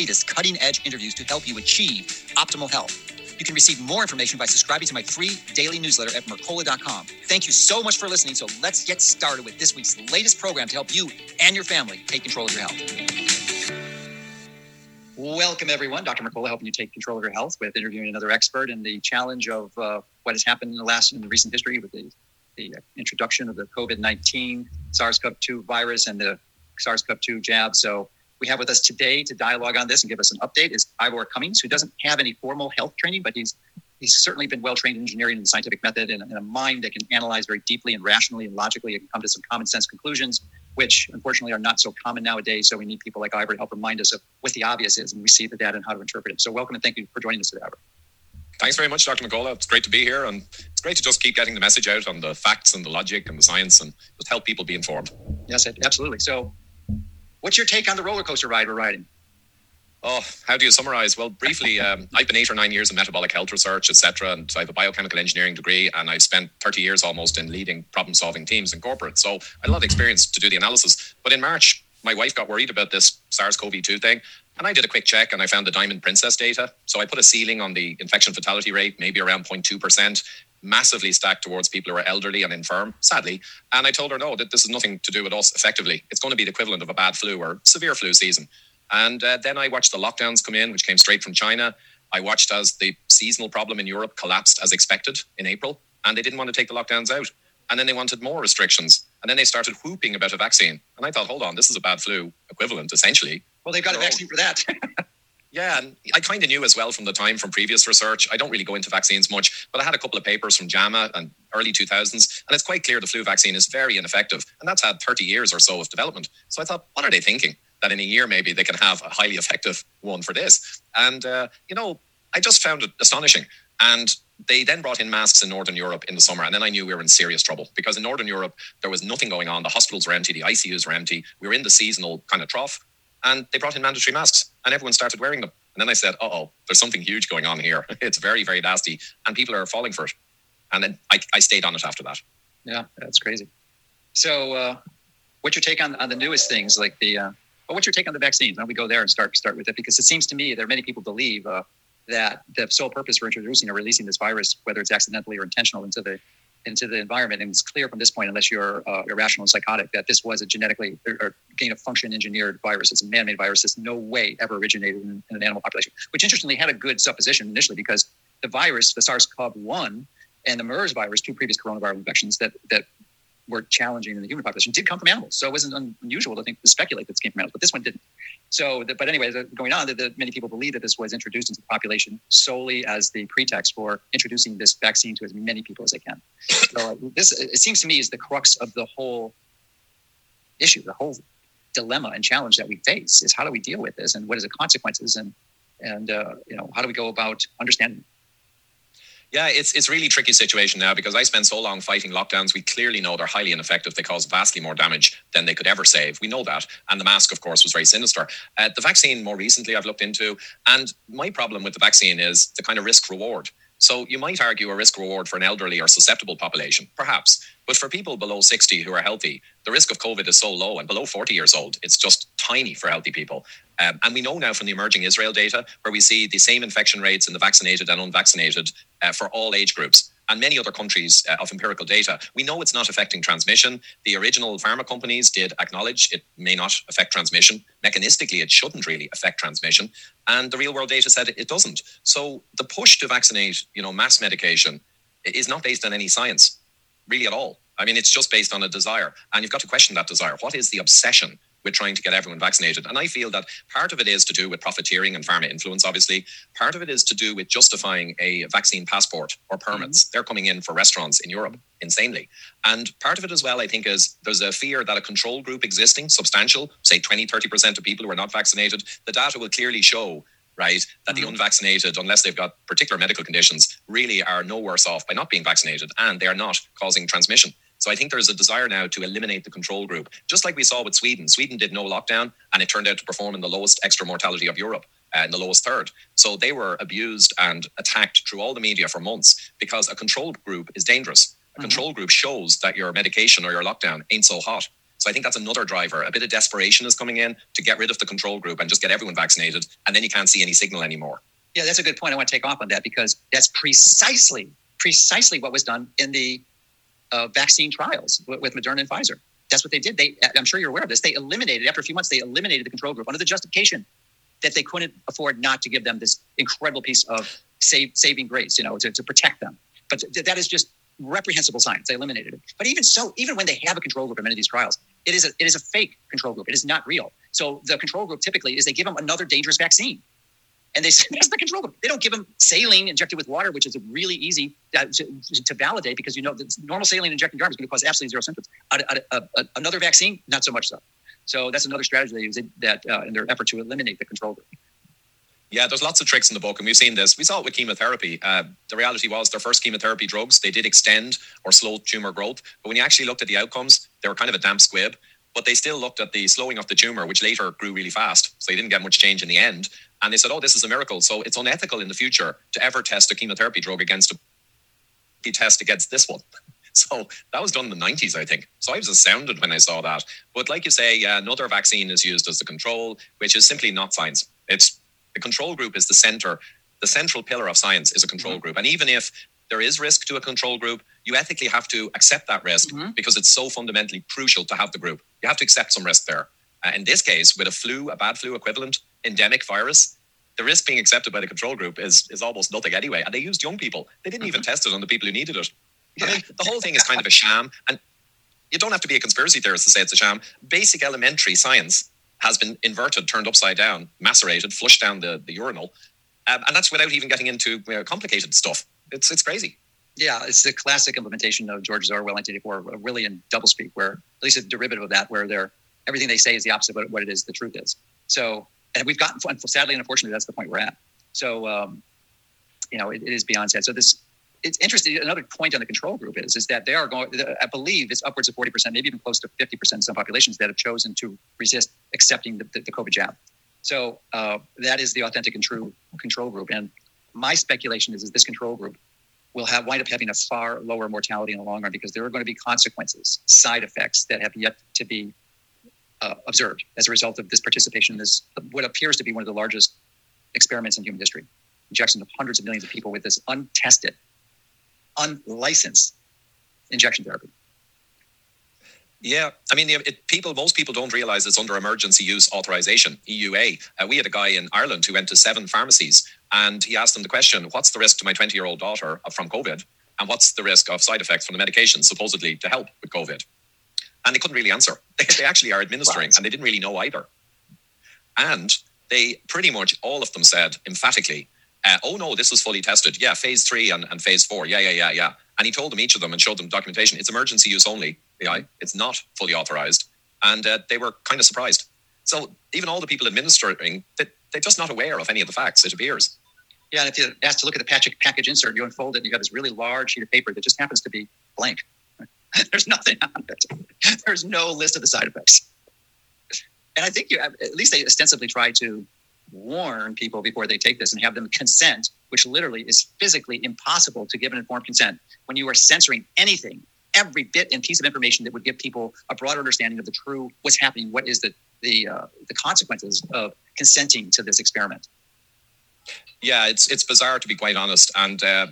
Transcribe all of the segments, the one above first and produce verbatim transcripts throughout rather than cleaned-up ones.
latest cutting-edge interviews to help you achieve optimal health. You can receive more information by subscribing to my free daily newsletter at Mercola dot com. Thank you so much for listening. So let's get started with this week's latest program to help you and your family take control of your health. Welcome, everyone. Doctor Mercola helping you take control of your health with interviewing another expert and the challenge of uh, what has happened in the last in the recent history with the, the introduction of the COVID nineteen SARS-C o V two virus and the SARS-C o V two jab. So we have with us today to dialogue on this and give us an update is Ivor Cummins, who doesn't have any formal health training, but he's he's certainly been well-trained in engineering and the scientific method and, and a mind that can analyze very deeply and rationally and logically and come to some common sense conclusions, which unfortunately are not so common nowadays. So we need people like Ivor to help remind us of what the obvious is, and we see the data and how to interpret it. So welcome and thank you for joining us today, Ivor. Thanks very much, Doctor McCullough. It's great to be here, and it's great to just keep getting the message out on the facts and the logic and the science and just help people be informed. Yes, absolutely. So what's your take on the roller coaster ride we're riding? Oh, how do you summarize? Well, briefly, um, I've been eight or nine years in metabolic health research, et cetera, and I have a biochemical engineering degree, and I've spent thirty years almost in leading problem-solving teams in corporate. So I had a lot of experience to do the analysis. But in March, my wife got worried about this SARS-C o V two thing, and I did a quick check, and I found the Diamond Princess data. So I put a ceiling on the infection fatality rate, maybe around zero point two percent. Massively stacked towards people who are elderly and infirm, sadly. And I told her, no, that this is nothing to do with us effectively. It's going to be the equivalent of a bad flu or severe flu season. And uh, then I watched the lockdowns come in, which came straight from China. I watched as the seasonal problem in Europe collapsed as expected in April, and they didn't want to take the lockdowns out. And then they wanted more restrictions. And then they started whooping about a vaccine. And I thought, hold on, this is a bad flu equivalent, essentially. Well, they've got so- a vaccine for that. Yeah, and I kind of knew as well from the time from previous research. I don't really go into vaccines much, but I had a couple of papers from JAMA and early two thousands, and it's quite clear the flu vaccine is very ineffective, and that's had thirty years or so of development. So I thought, what are they thinking? That in a year maybe they can have a highly effective one for this. And, uh, you know, I just found it astonishing. And they then brought in masks in Northern Europe in the summer. And then I knew we were in serious trouble because in Northern Europe, there was nothing going on. The hospitals were empty. The I C Us were empty. We were in the seasonal kind of trough. And they brought in mandatory masks and everyone started wearing them. And then I said, uh-oh, there's something huge going on here. It's very, very nasty. And people are falling for it. And then I, I stayed on it after that. Yeah, that's crazy. So uh, what's your take on, on the newest things like the, uh, well, what's your take on the vaccines? Why don't we go there and start start with it? Because it seems to me there are many people believe uh, that the sole purpose for introducing or releasing this virus, whether it's accidentally or intentional into the into the environment, and it's clear from this point, unless you're uh, irrational and psychotic, that this was a genetically or, or gain-of-function engineered virus. It's a man-made virus. It's no way ever originated in, in an animal population, which interestingly had a good supposition initially because the virus, the SARS-C o V one and the MERS virus, two previous coronavirus infections that that were challenging in the human population, did come from animals. So it wasn't unusual to think to speculate that this came from animals, but this one didn't. So, the, but anyway, the, going on, the, the, many people believe that this was introduced into the population solely as the pretext for introducing this vaccine to as many people as they can. So uh, this, it seems to me, is the crux of the whole issue, the whole dilemma and challenge that we face is how do we deal with this and what is the consequences and, and uh, you know, how do we go about understanding it? Yeah, it's it's really tricky situation now because I spent so long fighting lockdowns. We clearly know they're highly ineffective. They cause vastly more damage than they could ever save. We know that. And the mask, of course, was very sinister. Uh, the vaccine, more recently, I've looked into. And my problem with the vaccine is the kind of risk-reward. So you might argue a risk-reward for an elderly or susceptible population, perhaps. But for people below sixty who are healthy, the risk of COVID is so low. And below forty years old, it's just tiny for healthy people. Um, and we know now from the emerging Israel data, where we see the same infection rates in the vaccinated and unvaccinated uh, for all age groups. And many other countries uh, of empirical data, we know it's not affecting transmission. The original pharma companies did acknowledge it may not affect transmission. Mechanistically, it shouldn't really affect transmission. And the real world data said it doesn't. So the push to vaccinate, you know, mass medication is not based on any science, really at all. I mean, it's just based on a desire. And you've got to question that desire. What is the obsession with trying to get everyone vaccinated? And I feel that part of it is to do with profiteering and pharma influence, obviously. Part of it is to do with justifying a vaccine passport or permits. Mm-hmm. They're coming in for restaurants in Europe, insanely. And part of it as well, I think, is there's a fear that a control group existing, substantial, say twenty, thirty percent of people who are not vaccinated, the data will clearly show, right, that mm-hmm. the unvaccinated, unless they've got particular medical conditions, really are no worse off by not being vaccinated, and they are not causing transmission. So I think there's a desire now to eliminate the control group, just like we saw with Sweden. Sweden did no lockdown, and it turned out to perform in the lowest extra mortality of Europe, uh, in the lowest third. So they were abused and attacked through all the media for months because a control group is dangerous. A mm-hmm. control group shows that your medication or your lockdown ain't so hot. So I think that's another driver. A bit of desperation is coming in to get rid of the control group and just get everyone vaccinated. And then you can't see any signal anymore. Yeah, that's a good point. I want to take off on that because that's precisely, precisely what was done in the uh, vaccine trials with, with Moderna and Pfizer. That's what they did. They, I'm sure you're aware of this. They eliminated, after a few months, they eliminated the control group under the justification that they couldn't afford not to give them this incredible piece of save, saving grace, you know, to, to protect them. But th- that is just reprehensible science. They eliminated it. But even so, even when they have a control group in many of these trials, it is a, it is a fake control group. It is not real. So the control group typically is they give them another dangerous vaccine. And they say, that's the control group. They don't give them saline injected with water, which is really easy uh, to, to validate because, you know, the normal saline injected in your arm is going to cause absolutely zero symptoms. A, a, a, another vaccine, not so much so. So that's another strategy they use in, that, uh, in their effort to eliminate the control group. Yeah, there's lots of tricks in the book, and we've seen this. We saw it with chemotherapy. Uh, the reality was their first chemotherapy drugs, they did extend or slow tumor growth. But when you actually looked at the outcomes, they were kind of a damp squib. But they still looked at the slowing of the tumor, which later grew really fast. So they didn't get much change in the end. And they said, oh, this is a miracle. So it's unethical in the future to ever test a chemotherapy drug against a test against this one. So that was done in the nineties, I think. So I was astounded when I saw that. But like you say, another vaccine is used as the control, which is simply not science. It's the control group is the center. The central pillar of science is a control mm-hmm. group. And even if there is risk to a control group, you ethically have to accept that risk mm-hmm. because it's so fundamentally crucial to have the group. You have to accept some risk there. Uh, in this case, with a flu, a bad flu equivalent, endemic virus, the risk being accepted by the control group is is almost nothing anyway. And they used young people. They didn't mm-hmm. even test it on the people who needed it. Yeah. I mean, the whole thing is kind of a sham. And you don't have to be a conspiracy theorist to say it's a sham. Basic elementary science has been inverted, turned upside down, macerated, flushed down the, the urinal. Um, and that's without even getting into you know, complicated stuff. It's it's crazy. Yeah, it's the classic implementation of George Orwell, nineteen eighty-four, really in doublespeak, where at least a derivative of that, where they're, everything they say is the opposite of what it is the truth is. So, and we've gotten, sadly and unfortunately, that's the point we're at. So, um, you know, it, it is beyond sad. So this, it's interesting. Another point on the control group is, is that they are going, I believe it's upwards of forty percent, maybe even close to fifty percent in some populations that have chosen to resist accepting the, the, the COVID jab. So uh, that is the authentic and true control group. And my speculation is, is this control group will have wind up having a far lower mortality in the long run because there are going to be consequences, side effects that have yet to be uh, observed as a result of this participation in this, what appears to be one of the largest experiments in human history. Injection of hundreds of millions of people with this untested, unlicensed injection therapy. Yeah, I mean, it, people. Most people don't realize it's under emergency use authorization, E U A. Uh, we had a guy in Ireland who went to seven pharmacies and he asked them the question, what's the risk to my twenty-year-old daughter from COVID? And what's the risk of side effects from the medication supposedly to help with COVID? And they couldn't really answer. They, they actually are administering wow. and they didn't really know either. And they pretty much, all of them said emphatically, uh, oh no, this was fully tested. Yeah, phase three and, and phase four. Yeah, yeah, yeah, yeah. And he told them each of them and showed them documentation. It's emergency use only. Yeah, it's not fully authorized. And uh, they were kind of surprised. So even all the people administering, they, they're just not aware of any of the facts, it appears. Yeah, and if you're asked to look at the package insert, you unfold it and you have this really large sheet of paper that just happens to be blank. There's nothing on it. There's no list of the side effects. And I think you have, at least they ostensibly try to warn people before they take this and have them consent, which literally is physically impossible to give an informed consent when you are censoring anything, every bit and piece of information that would give people a broader understanding of the true, what's happening, what is the the uh, the consequences of consenting to this experiment. Yeah, it's it's bizarre to be quite honest. And uh,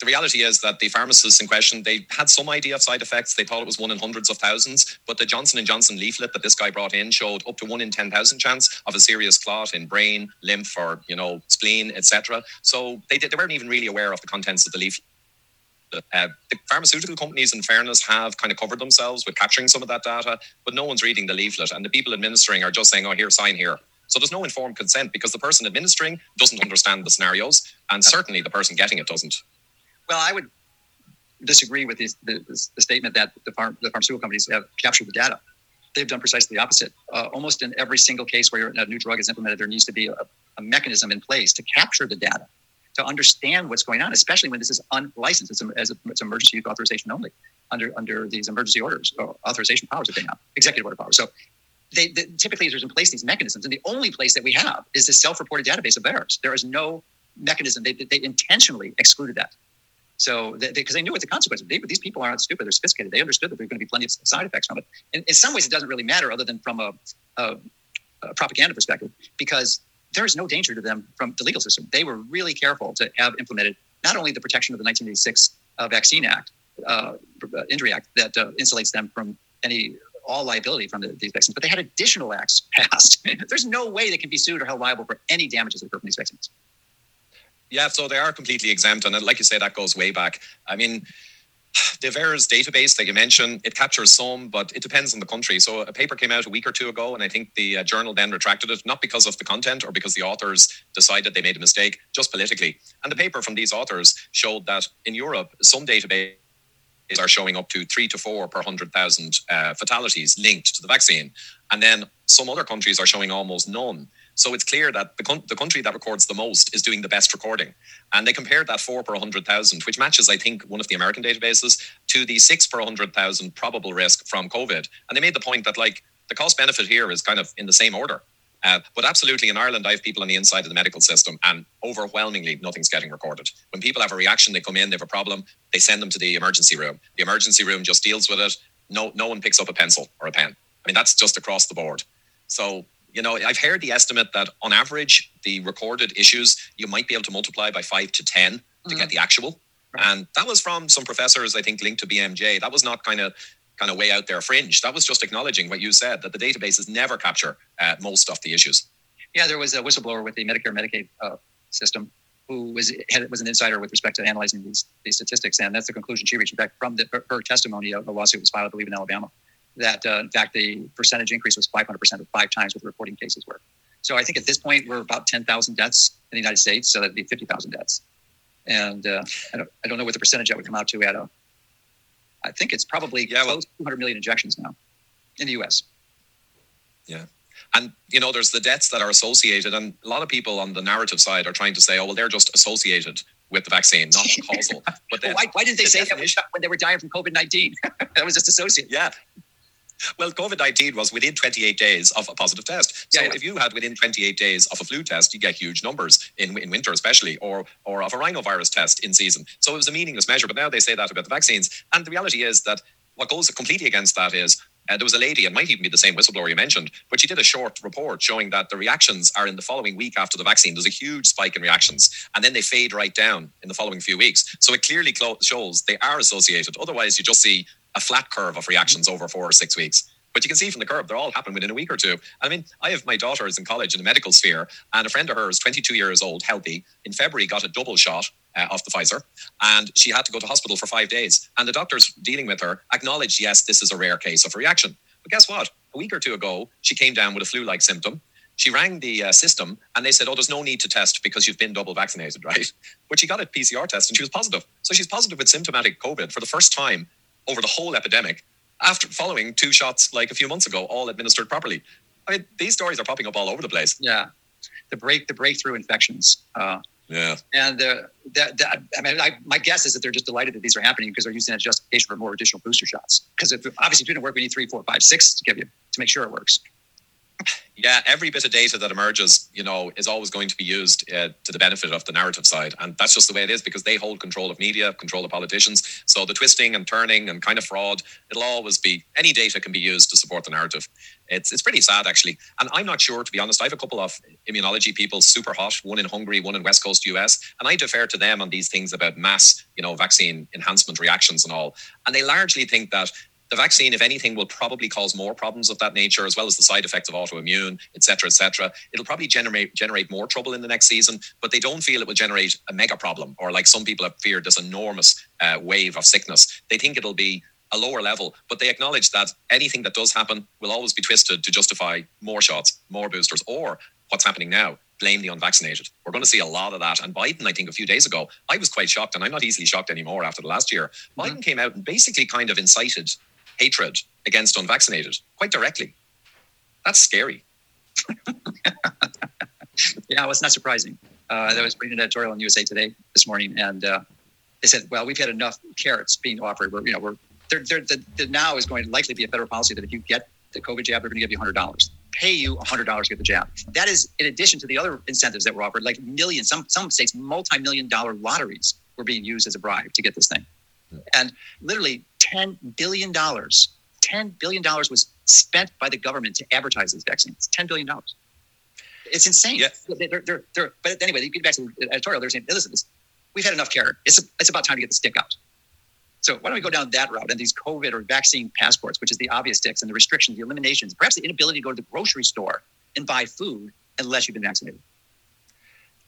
the reality is that the pharmacists in question, they had some idea of side effects. They thought it was one in hundreds of thousands. But the Johnson and Johnson leaflet that this guy brought in showed up to one in ten thousand chance of a serious clot in brain, lymph, or you know, spleen, et cetera. So they they weren't even really aware of the contents of the leaflet. Uh, the pharmaceutical companies, in fairness, have kind of covered themselves with capturing some of that data, but no one's reading the leaflet. And the people administering are just saying, oh, here, sign here. So there's no informed consent because the person administering doesn't understand the scenarios. And certainly the person getting it doesn't. Well, I would disagree with the, the, the statement that the, pharma, the pharmaceutical companies have captured the data. They've done precisely the opposite. Uh, almost in every single case where a new drug is implemented, there needs to be a, a mechanism in place to capture the data, to understand what's going on, especially when this is unlicensed. It's, as a, it's emergency use authorization only under under these emergency orders or authorization powers that they have, executive order powers. So they, they typically there's in place these mechanisms. And the only place that we have is the self-reported database of Veres. There is no mechanism. They, they intentionally excluded that. So, because they, they knew what the consequences were. They, these people aren't stupid. They're sophisticated. They understood that there were going to be plenty of side effects from it. And in some ways, it doesn't really matter other than from a, a, a propaganda perspective, because there is no danger to them from the legal system. They were really careful to have implemented not only the protection of the nineteen eighty-six uh, Vaccine Act, uh, Injury Act, that uh, insulates them from any all liability from the, these vaccines, but they had additional acts passed. There's no way they can be sued or held liable for any damages that occur from these vaccines. Yeah, so they are completely exempt. And like you say, that goes way back. I mean, the Veres database that you mentioned, it captures some, but it depends on the country. So a paper came out a week or two ago, and I think the uh, journal then retracted it, not because of the content or because the authors decided they made a mistake, just politically. And the paper from these authors showed that in Europe, some database are showing up to three to four per one hundred thousand uh, fatalities linked to the vaccine. And then some other countries are showing almost none. So it's clear that the, con- the country that records the most is doing the best recording. And they compared that four per one hundred thousand, which matches, I think, one of the American databases, to the six per one hundred thousand probable risk from COVID. And they made the point that, like, the cost benefit here is kind of in the same order. Uh, but absolutely, in Ireland, I have people on the inside of the medical system, and overwhelmingly, nothing's getting recorded. When people have a reaction, they come in, they have a problem, they send them to the emergency room. The emergency room just deals with it. No, no one picks up a pencil or a pen. I mean, that's just across the board. So, you know, I've heard the estimate that on average, the recorded issues, you might be able to multiply by five to ten mm-hmm. to get the actual. Right. And that was from some professors, I think, linked to B M J. That was not kind of kind of way out there fringe. That was just acknowledging what you said, that the databases never capture uh, most of the issues. Yeah, there was a whistleblower with the Medicare-Medicaid uh, system who was had, was an insider with respect to analyzing these, these statistics. And that's the conclusion she reached. In fact, from the, her, her testimony, a lawsuit was filed, I believe, in Alabama, that, uh, in fact, the percentage increase was five hundred percent of five times what the reporting cases were. So I think at this point, we're about ten thousand deaths in the United States, so that'd be fifty thousand deaths. And uh, I, don't, I don't know what the percentage that would come out to at a, I think it's probably yeah, well, close to two hundred million injections now in the U S. Yeah. And, you know, there's the deaths that are associated, and a lot of people on the narrative side are trying to say, oh, well, they're just associated with the vaccine, not causal. But then, well, why, why didn't they the say definition? That when they were dying from COVID nineteen? That was just associated. Yeah. Well, COVID nineteen was within twenty-eight days of a positive test. So yeah, yeah. if you had within twenty-eight days of a flu test, you get huge numbers in, in winter, especially, or or of a rhinovirus test in season. So it was a meaningless measure. But now they say that about the vaccines. And the reality is that what goes completely against that is uh, there was a lady, it might even be the same whistleblower you mentioned, but she did a short report showing that the reactions are in the following week after the vaccine. There's a huge spike in reactions, and then they fade right down in the following few weeks. So it clearly cl- shows they are associated. Otherwise, you just see a flat curve of reactions over four or six weeks. But you can see from the curve, they're all happening within a week or two. I mean, I have my daughter is in college in the medical sphere, and a friend of hers, twenty-two years old, healthy, in February got a double shot uh, of the Pfizer, and she had to go to hospital for five days. And the doctors dealing with her acknowledged, yes, this is a rare case of reaction. But guess what? A week or two ago, she came down with a flu-like symptom. She rang the uh, system and they said, oh, there's no need to test because you've been double vaccinated, right? But she got a P C R test and she was positive. So she's positive with symptomatic COVID for the first time over the whole epidemic, after following two shots like a few months ago, all administered properly. I mean, these stories are popping up all over the place. Yeah, the break, the breakthrough infections. Uh, yeah, and the, the, the I mean, I, my guess is that they're just delighted that these are happening because they're using it as justification for more additional booster shots. Because if obviously if it didn't work, we need three, four, five, six to give you to make sure it works. Yeah, every bit of data that emerges, you know, is always going to be used uh, to the benefit of the narrative side. And that's just the way it is because they hold control of media, control of politicians. So the twisting and turning and kind of fraud, it'll always be, any data can be used to support the narrative. It's it's pretty sad, actually. And I'm not sure, to be honest, I have a couple of immunology people super hot, one in Hungary, one in West Coast U S. And I defer to them on these things about mass, you know, vaccine enhancement reactions and all. And they largely think that the vaccine, if anything, will probably cause more problems of that nature, as well as the side effects of autoimmune, et cetera, et cetera. It'll probably generate generate more trouble in the next season, but they don't feel it will generate a mega problem, or like some people have feared, this enormous uh, wave of sickness. They think it'll be a lower level, but they acknowledge that anything that does happen will always be twisted to justify more shots, more boosters, or what's happening now, blame the unvaccinated. We're going to see a lot of that. And Biden, I think a few days ago, I was quite shocked, and I'm not easily shocked anymore after the last year. Biden mm-hmm. came out and basically kind of incited hatred against unvaccinated, quite directly. That's scary. Yeah, well, it's not surprising. Uh, there was reading an editorial in U S A Today this morning, and uh, they said, "Well, we've had enough carrots being offered. We're, you know, we're they're, they're, the, the now is going to likely be a federal policy that if you get the COVID jab, they're going to give you one hundred dollars, pay you one hundred dollars to get the jab. That is in addition to the other incentives that were offered, like millions, some some states multi-million dollar lotteries were being used as a bribe to get this thing. Yeah. And literally ten billion dollars, ten billion dollars was spent by the government to advertise these vaccines, ten billion dollars. It's insane. Yeah. They're, they're, they're, but anyway, you get back to the editorial, they're saying, listen, this, we've had enough care. It's, a, it's about time to get the stick out. So why don't we go down that route and these COVID or vaccine passports, which is the obvious sticks and the restrictions, the eliminations, perhaps the inability to go to the grocery store and buy food unless you've been vaccinated.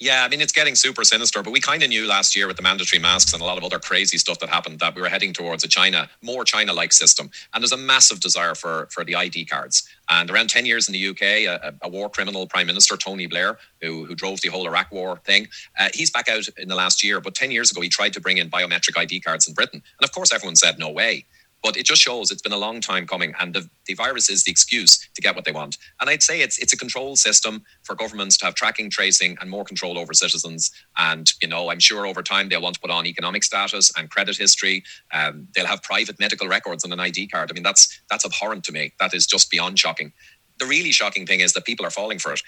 Yeah, I mean, it's getting super sinister, but we kind of knew last year with the mandatory masks and a lot of other crazy stuff that happened that we were heading towards a China, more China-like system. And there's a massive desire for, for the I D cards. And around ten years in the U K, a, a war criminal prime minister, Tony Blair, who, who drove the whole Iraq war thing, uh, he's back out in the last year. But ten years ago, he tried to bring in biometric I D cards in Britain. And of course, everyone said, no way. But it just shows it's been a long time coming, and the, the virus is the excuse to get what they want. And I'd say it's it's a control system for governments to have tracking, tracing, and more control over citizens. And, you know, I'm sure over time they'll want to put on economic status and credit history. Um, they'll have private medical records and an I D card. I mean, that's that's abhorrent to me. That is just beyond shocking. The really shocking thing is that people are falling for it.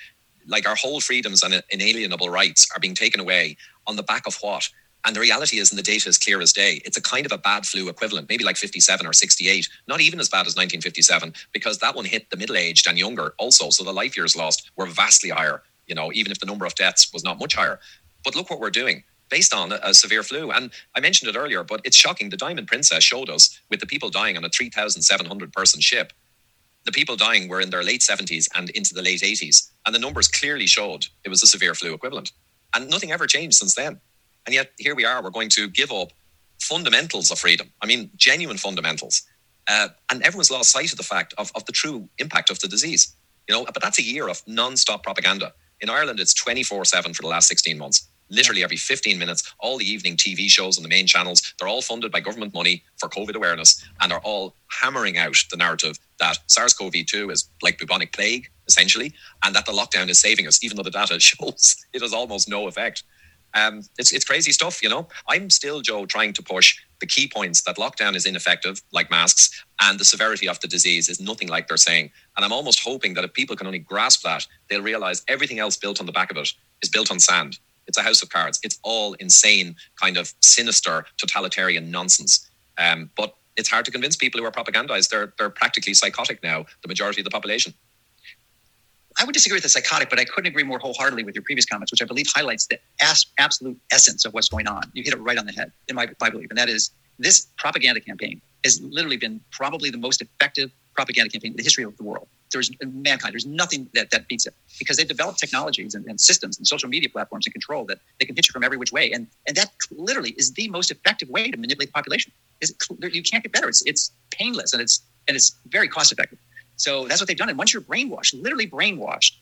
Like, our whole freedoms and inalienable rights are being taken away on the back of what? And the reality is, and the data is clear as day, it's a kind of a bad flu equivalent, maybe like fifty-seven or sixty-eight, not even as bad as nineteen fifty-seven, because that one hit the middle-aged and younger also. So the life years lost were vastly higher, you know, even if the number of deaths was not much higher. But look what we're doing based on a, a severe flu. And I mentioned it earlier, but it's shocking. The Diamond Princess showed us with the people dying on a three thousand seven hundred person ship. The people dying were in their late seventies and into the late eighties. And the numbers clearly showed it was a severe flu equivalent. And nothing ever changed since then. And yet here we are, we're going to give up fundamentals of freedom. I mean, genuine fundamentals. Uh, and everyone's lost sight of the fact of, of the true impact of the disease. You know, but that's a year of non-stop propaganda. In Ireland, it's twenty-four seven for the last sixteen months. Literally every fifteen minutes, all the evening T V shows on the main channels, they're all funded by government money for COVID awareness and are all hammering out the narrative that SARS-C o V two is like bubonic plague, essentially, and that the lockdown is saving us, even though the data shows it has almost no effect. Um, it's it's crazy stuff, you know. I'm still, Joe, trying to push the key points that lockdown is ineffective, like masks, and the severity of the disease is nothing like they're saying. And I'm almost hoping that if people can only grasp that, they'll realize everything else built on the back of it is built on sand. It's a house of cards. It's all insane, kind of sinister, totalitarian nonsense. Um, but it's hard to convince people who are propagandized. They're, they're practically psychotic now, the majority of the population. I would disagree with the psychotic, but I couldn't agree more wholeheartedly with your previous comments, which I believe highlights the as- absolute essence of what's going on. You hit it right on the head, in my, my belief. And that is, this propaganda campaign has literally been probably the most effective propaganda campaign in the history of the world. There's mankind. There's nothing that, that beats it, because they've developed technologies and, and systems and social media platforms and control that they can hit you from every which way. And and that literally is the most effective way to manipulate the population. It's, you can't get better. It's, it's painless, and it's and it's very cost effective. So that's what they've done. And once you're brainwashed, literally brainwashed,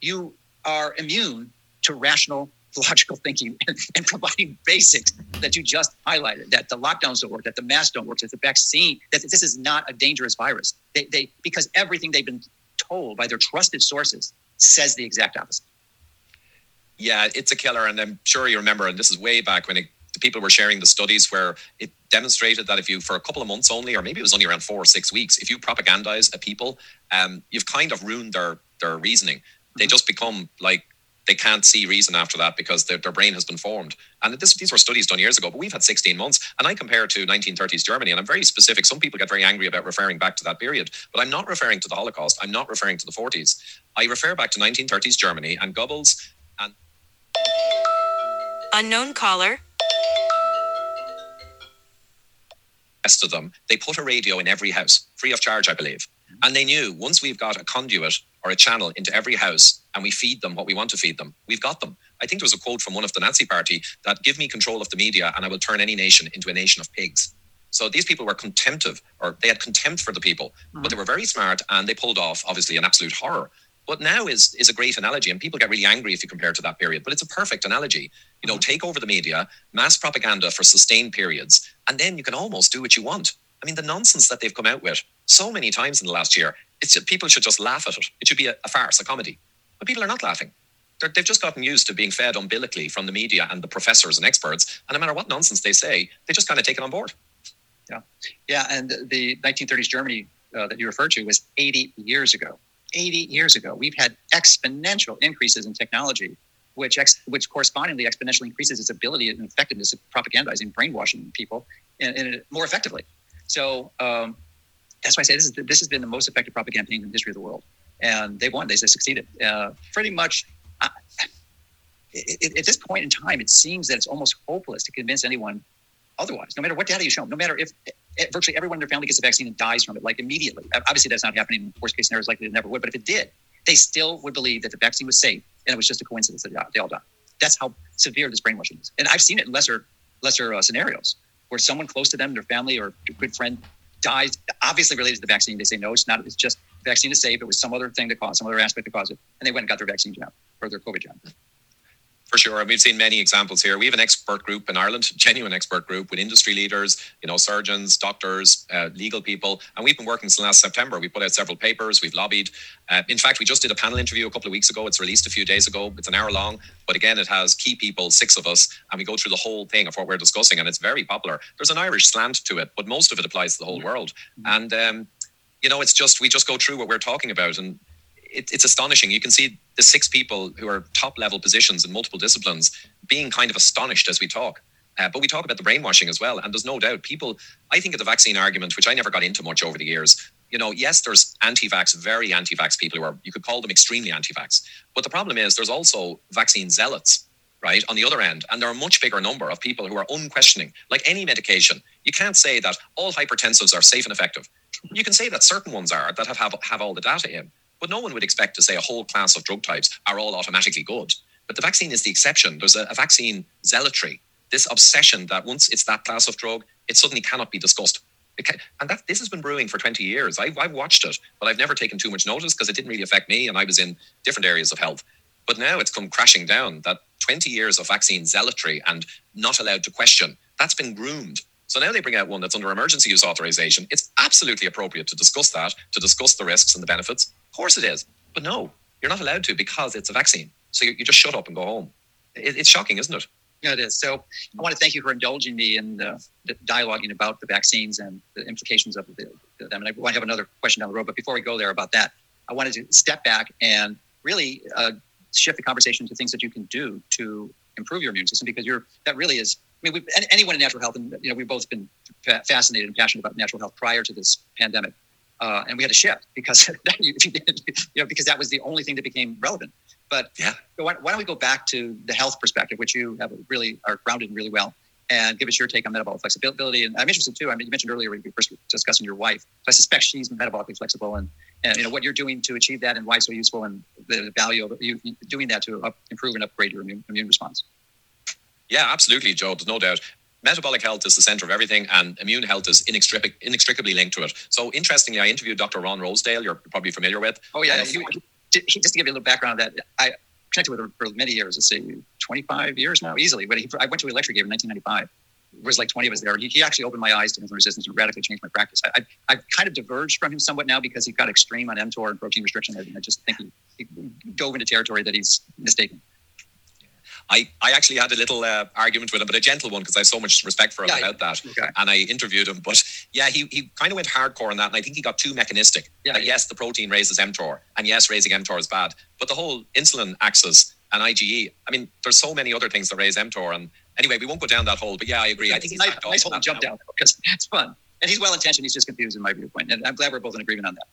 you are immune to rational, logical thinking and, and providing basics that you just highlighted, that the lockdowns don't work, that the masks don't work, that the vaccine, that this is not a dangerous virus. They, they because everything they've been told by their trusted sources says the exact opposite. Yeah, it's a killer. And I'm sure you remember, and this is way back when it, the people were sharing the studies where it demonstrated that if you, for a couple of months only, or maybe it was only around four or six weeks, if you propagandize a people, um, you've kind of ruined their, their reasoning. Mm-hmm. They just become like, they can't see reason after that because their, their brain has been formed. And this, these were studies done years ago, but we've had sixteen months. And I compare to nineteen thirties Germany, and I'm very specific. Some people get very angry about referring back to that period, but I'm not referring to the Holocaust. I'm not referring to the forties. I refer back to nineteen thirties Germany and Goebbels and... Unknown caller. Of them, they put a radio in every house, free of charge, I believe. And they knew once we've got a conduit or a channel into every house and we feed them what we want to feed them, we've got them. I think there was a quote from one of the Nazi party that give me control of the media and I will turn any nation into a nation of pigs. So these people were contemptive, or they had contempt for the people, but they were very smart and they pulled off, obviously, an absolute horror. But now is is a great analogy, and people get really angry if you compare it to that period. But it's a perfect analogy. You know, take over the media, mass propaganda for sustained periods, and then you can almost do what you want. I mean, the nonsense that they've come out with so many times in the last year, it's people should just laugh at it. It should be a, a farce, a comedy. But people are not laughing. They're, they've just gotten used to being fed umbilically from the media and the professors and experts. And no matter what nonsense they say, they just kind of take it on board. Yeah. Yeah, and the nineteen thirties Germany uh, that you referred to was eighty years ago. eighty years ago, we've had exponential increases in technology which ex- which correspondingly exponentially increases its ability and effectiveness of propagandizing, brainwashing people in, in more effectively. So um, that's why I say this is this has been the most effective propaganda campaign in the history of the world, and they won. They succeeded. Uh, pretty much, uh, it, at this point in time, it seems that it's almost hopeless to convince anyone otherwise. No matter what data you show them, no matter if virtually everyone in their family gets a vaccine and dies from it, like immediately. Obviously, that's not happening. Worst case scenario is likely it never would. But if it did, they still would believe that the vaccine was safe, and it was just a coincidence that they all died. That's how severe this brainwashing is. And I've seen it in lesser, lesser uh, scenarios where someone close to them, their family or a good friend dies, obviously related to the vaccine. They say, no, it's not. It's just the vaccine is safe. It was some other thing that caused, some other aspect that caused it. And they went and got their vaccine jab or their COVID jab. For sure. We've seen many examples here. We have an expert group in Ireland, genuine expert group with industry leaders, you know, surgeons, doctors, uh, legal people. And we've been working since last September. We put out several papers. We've lobbied. Uh, in fact, we just did a panel interview a couple of weeks ago. It's released a few days ago. It's an hour long. But again, it has key people, six of us, and we go through the whole thing of what we're discussing. And it's very popular. There's an Irish slant to it, but most of it applies to the whole mm-hmm. world. And, um, you know, it's just we just go through what we're talking about. And It, it's astonishing. You can see the six people who are top level positions in multiple disciplines being kind of astonished as we talk. Uh, but we talk about the brainwashing as well. And there's no doubt people, I think of the vaccine argument, which I never got into much over the years. You know, yes, there's anti-vax, very anti-vax people who are, you could call them extremely anti-vax. But the problem is there's also vaccine zealots, right? On the other end, and there are a much bigger number of people who are unquestioning, like any medication. You can't say that all hypertensives are safe and effective. You can say that certain ones are that have, have, have all the data in. But no one would expect to say a whole class of drug types are all automatically good. But the vaccine is the exception. There's a, a vaccine zealotry, this obsession that once it's that class of drug, it suddenly cannot be discussed. It can, and that this has been brewing for twenty years. I, I've watched it, but I've never taken too much notice because it didn't really affect me and I was in different areas of health. But now it's come crashing down, that twenty years of vaccine zealotry and not allowed to question, that's been groomed. So now they bring out one that's under emergency use authorization. It's absolutely appropriate to discuss that, to discuss the risks and the benefits. Of course it is. But no, you're not allowed to because it's a vaccine. So you, you just shut up and go home. It, it's shocking, isn't it? Yeah, it is. So I want to thank you for indulging me in the, the dialoguing about the vaccines and the implications of the, the, them. And I want to have another question down the road. But before we go there about that, I wanted to step back and really uh, shift the conversation to things that you can do to improve your immune system, because you're that really is, I mean, we, anyone in natural health, and you know, we've both been fa- fascinated and passionate about natural health prior to this pandemic. Uh, and we had to shift because that, you know, because that was the only thing that became relevant. But yeah. why, why don't we go back to the health perspective, which you have really are grounded in really well, and give us your take on metabolic flexibility. And I'm interested too. I mean, you mentioned earlier when you were first discussing your wife. So I suspect she's metabolically flexible, and, and you know what you're doing to achieve that, and why it's so useful, and the value of you doing that to up, improve and upgrade your immune, immune response. Yeah, absolutely, Joe. There's no doubt. Metabolic health is the center of everything, and immune health is inextric- inextricably linked to it. So, interestingly, I interviewed Doctor Ron Rosedale, you're probably familiar with. Oh, yeah. Uh, you, just to give you a little background on that, I connected with her for many years, let's say twenty-five years now, easily. But he, I went to a lecture he gave in nineteen ninety-five. There was like twenty of us there. He, he actually opened my eyes to insulin resistance and radically changed my practice. I, I, I've kind of diverged from him somewhat now because he got extreme on mTOR and protein restriction. And I just think he, he dove into territory that he's mistaken. I, I actually had a little uh, argument with him, but a gentle one because I have so much respect for him yeah, about yeah. that. Okay. And I interviewed him. But yeah, he, he kind of went hardcore on that. And I think he got too mechanistic. Yeah, like, yeah. Yes, the protein raises mTOR. And yes, raising mTOR is bad. But the whole insulin axis and IgE, I mean, there's so many other things that raise mTOR. And anyway, we won't go down that hole. But yeah, I agree. Yeah, I think he's nice, nice hole to jump down because it's fun. And he's well-intentioned. He's just confused in my viewpoint. And I'm glad we're both in agreement on that.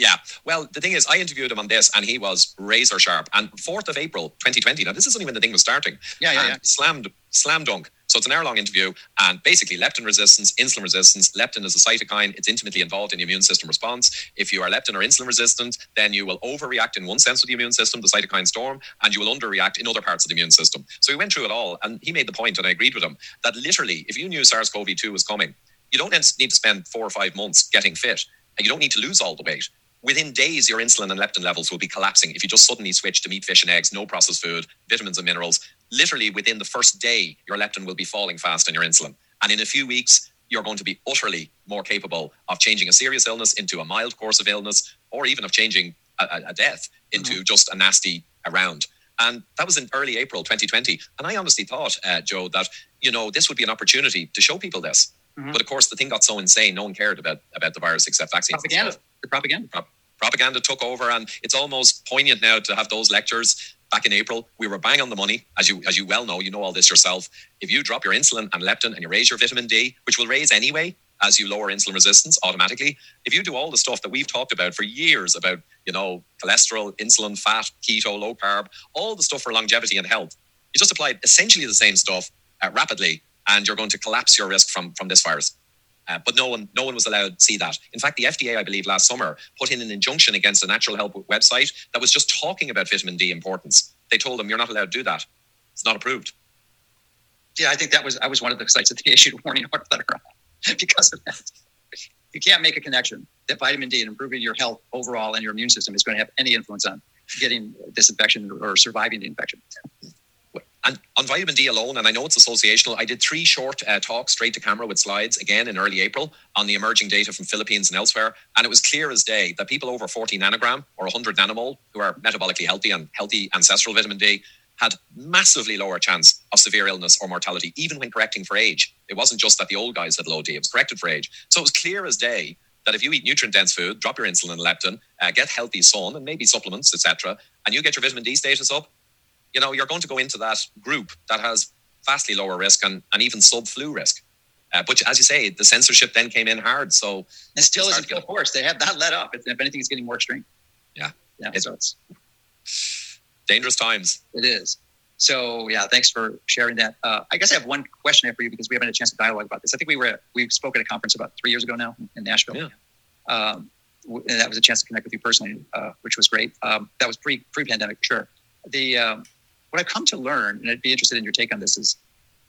Yeah. Well, the thing is, I interviewed him on this and he was razor sharp. And fourth of April, twenty twenty. Now, this isn't even the thing was starting. Yeah, yeah, and yeah. Slammed, slam dunk. So it's an hour long interview. And basically, leptin resistance, insulin resistance. Leptin is a cytokine. It's intimately involved in the immune system response. If you are leptin or insulin resistant, then you will overreact in one sense of the immune system, the cytokine storm, and you will underreact in other parts of the immune system. So he went through it all. And he made the point, and I agreed with him, that literally, if you knew SARS-CoV two was coming, you don't need to spend four or five months getting fit. And you don't need to lose all the weight. Within days, your insulin and leptin levels will be collapsing if you just suddenly switch to meat, fish and eggs, no processed food, vitamins and minerals. Literally within the first day, your leptin will be falling fast and your insulin. And in a few weeks, you're going to be utterly more capable of changing a serious illness into a mild course of illness, or even of changing a, a death into mm-hmm. just a nasty round. And that was in early April twenty twenty. And I honestly thought, uh, Joe, that, you know, this would be an opportunity to show people this. Mm-hmm. But of course, the thing got so insane, no one cared about, about the virus except vaccines. Propaganda. The propaganda. Pro- propaganda took over, and it's almost poignant now to have those lectures back in April, we were bang on the money. As you as you well know, you know all this yourself. If you drop your insulin and leptin and you raise your vitamin D, which will raise anyway as you lower insulin resistance automatically, if you do all the stuff that we've talked about for years about, you know, cholesterol, insulin, fat, keto, low carb, all the stuff for longevity and health, you just applied essentially the same stuff uh, rapidly, and you're going to collapse your risk from, from this virus. Uh, but no one no one was allowed to see that. In fact, the F D A, I believe, last summer put in an injunction against a natural health website that was just talking about vitamin D importance. They told them, you're not allowed to do that. It's not approved. Yeah, I think that was I was one of the sites that they issued a warning order because of that. You can't make a connection that vitamin D and improving your health overall and your immune system is going to have any influence on getting this infection or surviving the infection. And on vitamin D alone, and I know it's associational, I did three short uh, talks straight to camera with slides again in early April on the emerging data from Philippines and elsewhere. And it was clear as day that people over forty nanogram or one hundred nanomole who are metabolically healthy and healthy ancestral vitamin D had massively lower chance of severe illness or mortality, even when correcting for age. It wasn't just that the old guys had low D, it was corrected for age. So it was clear as day that if you eat nutrient-dense food, drop your insulin and leptin, uh, get healthy sun and maybe supplements, et cetera, and you get your vitamin D status up, you know, you're going to go into that group that has vastly lower risk and, and even sub-flu risk. Uh, but as you say, the censorship then came in hard. So it still is a full force. They have not let up. If, if anything, it's getting more extreme. Yeah. Yeah. It's, so it's dangerous times. It is. So, yeah, thanks for sharing that. Uh, I guess I have one question for you because we haven't had a chance to dialogue about this. I think we were at, we spoke at a conference about three years ago now in Nashville. Yeah. Um, and that was a chance to connect with you personally, uh, which was great. Um, that was pre, pre-pandemic, sure. The... Um, What I've come to learn, and I'd be interested in your take on this, is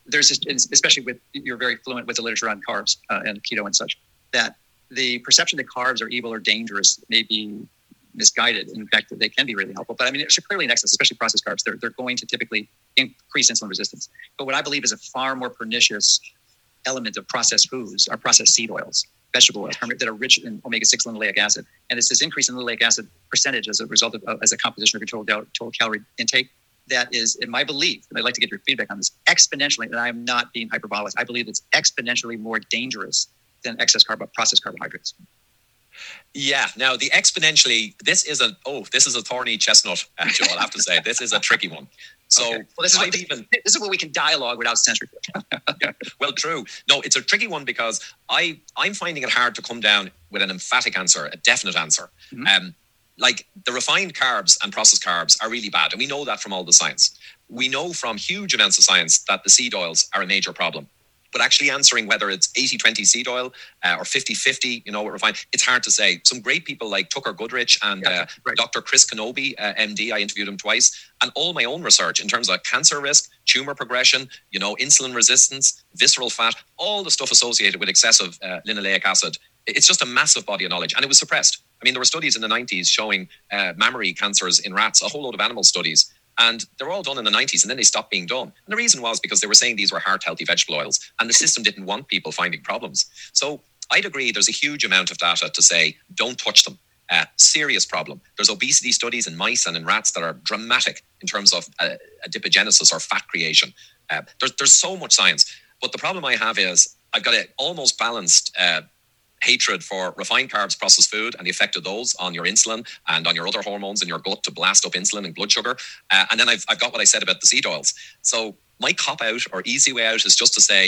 there's, this, especially with, you're very fluent with the literature on carbs uh, and keto and such, that the perception that carbs are evil or dangerous may be misguided. In fact, they can be really helpful. But I mean, it's clearly an excess, especially processed carbs. They're, they're going to typically increase insulin resistance. But what I believe is a far more pernicious element of processed foods are processed seed oils, vegetable oils that are rich in omega six linoleic acid. And it's this increase in linoleic acid percentage as a result of, uh, as a composition of your total, total calorie intake. That is, in my belief, and I'd like to get your feedback on this, exponentially, and I'm not being hyperbolic, I believe it's exponentially more dangerous than excess carb- processed carbohydrates. Yeah. Now, the exponentially, this is a, oh, this is a thorny chestnut, actually, I'll have to say. This is a tricky one. So okay. well, this, is what the, even, this is where we can dialogue without censorship. Yeah, well, true. No, it's a tricky one because I, I'm finding it hard to come down with an emphatic answer, a definite answer. Mm-hmm. Um, Like the refined carbs and processed carbs are really bad. And we know that from all the science. We know from huge amounts of science that the seed oils are a major problem. But actually answering whether it's eighty twenty seed oil uh, or fifty fifty, you know, refined, it's hard to say. Some great people like Tucker Goodrich and yeah, uh, right. Doctor Chris Kenobi, uh, M D, I interviewed him twice. And all my own research in terms of cancer risk, tumor progression, you know, insulin resistance, visceral fat, all the stuff associated with excessive uh, linoleic acid. It's just a massive body of knowledge. And it was suppressed. I mean, there were studies in the nineties showing uh, mammary cancers in rats, a whole load of animal studies. And they were all done in the nineties, and then they stopped being done. And the reason was because they were saying these were heart-healthy vegetable oils, and the system didn't want people finding problems. So I'd agree there's a huge amount of data to say, don't touch them. Uh, serious problem. There's obesity studies in mice and in rats that are dramatic in terms of uh, adipogenesis or fat creation. Uh, there's, there's so much science. But the problem I have is I've got an almost balanced uh hatred for refined carbs, processed food, and the effect of those on your insulin and on your other hormones in your gut to blast up insulin and blood sugar. Uh, and then I've, I've got what I said about the seed oils. So my cop-out or easy way out is just to say,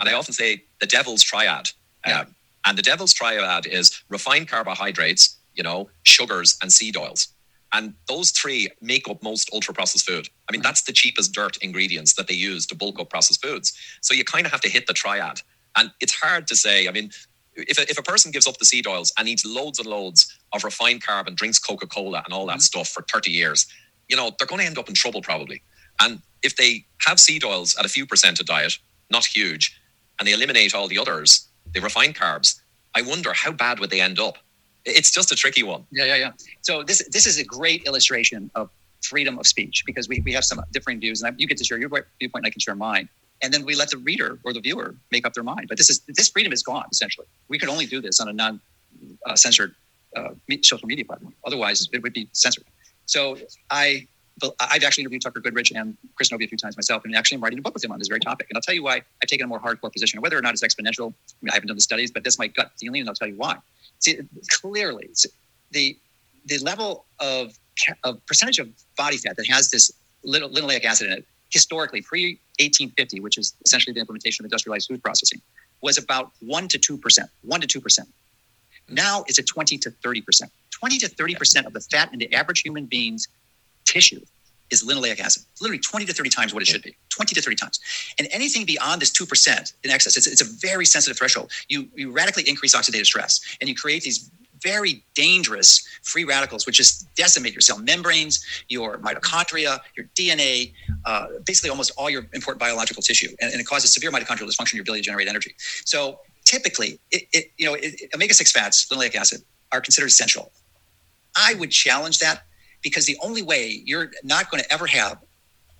and I often say, the devil's triad. Yeah. Um, and the devil's triad is refined carbohydrates, you know, sugars, and seed oils. And those three make up most ultra-processed food. I mean, that's the cheapest dirt ingredients that they use to bulk up processed foods. So you kind of have to hit the triad. And it's hard to say, I mean, If a, if a person gives up the seed oils and eats loads and loads of refined carb and drinks Coca-Cola and all that mm-hmm. stuff for thirty years, you know, they're going to end up in trouble probably. And if they have seed oils at a few percent of diet, not huge, and they eliminate all the others, they refine carbs, I wonder how bad would they end up? It's just a tricky one. Yeah, yeah, yeah. So this this is a great illustration of freedom of speech because we, we have some differing views. And you get to share your viewpoint and I can share mine. And then we let the reader or the viewer make up their mind. But this is this freedom is gone, essentially. We could only do this on a non-censored uh, uh, social media platform. Otherwise, it would be censored. So I, I've actually interviewed Tucker Goodrich and Chris Novi a few times myself, and actually I'm writing a book with him on this very topic. And I'll tell you why I've taken a more hardcore position. Whether or not it's exponential, I mean, I haven't done the studies, but that's my gut feeling, and I'll tell you why. See, clearly, the the level of a percentage of body fat that has this linoleic acid in it, historically, pre eighteen fifty, which is essentially the implementation of industrialized food processing, was about one to two percent, one to two percent. Now it's at twenty to thirty percent. twenty to thirty percent of the fat in the average human being's tissue is linoleic acid. It's literally twenty to thirty times what it should be. twenty to thirty times. And anything beyond this two percent in excess, it's, it's a very sensitive threshold. You, you radically increase oxidative stress, and you create these very dangerous free radicals, which just decimate your cell membranes, your mitochondria, your D N A, uh, basically almost all your important biological tissue. And, and it causes severe mitochondrial dysfunction, your ability to generate energy. So typically, it, it, you know, it, it, omega six fats, linoleic acid, are considered essential. I would challenge that, because the only way you're not going to ever have